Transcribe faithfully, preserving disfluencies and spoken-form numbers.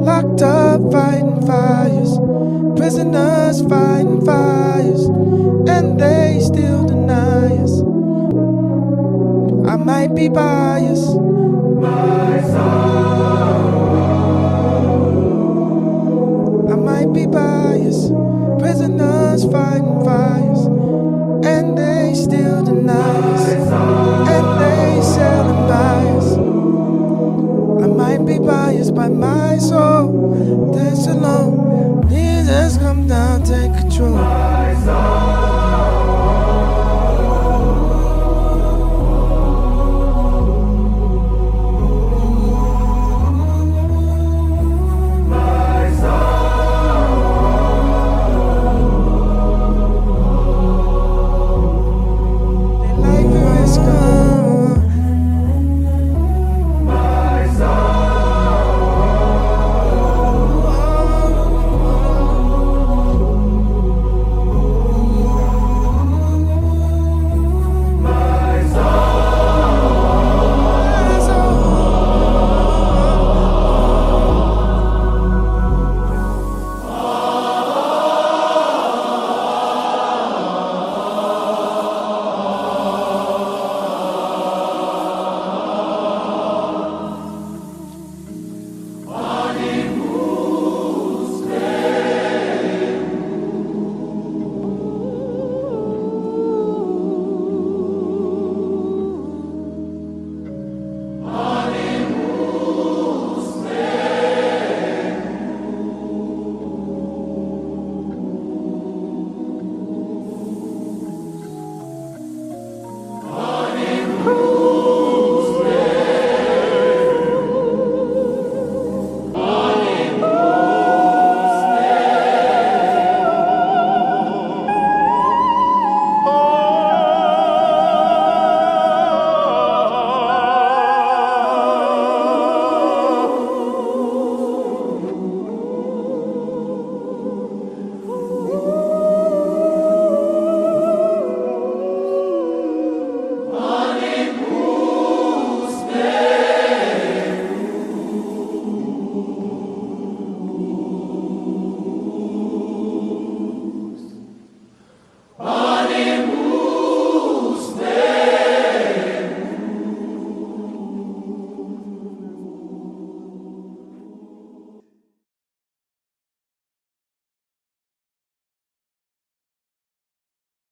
Locked up fighting fires, prisoners fighting fires, and they still deny us. I might be biased. My soul. I might be biased. Prisoners fighting fires, and they still deny us.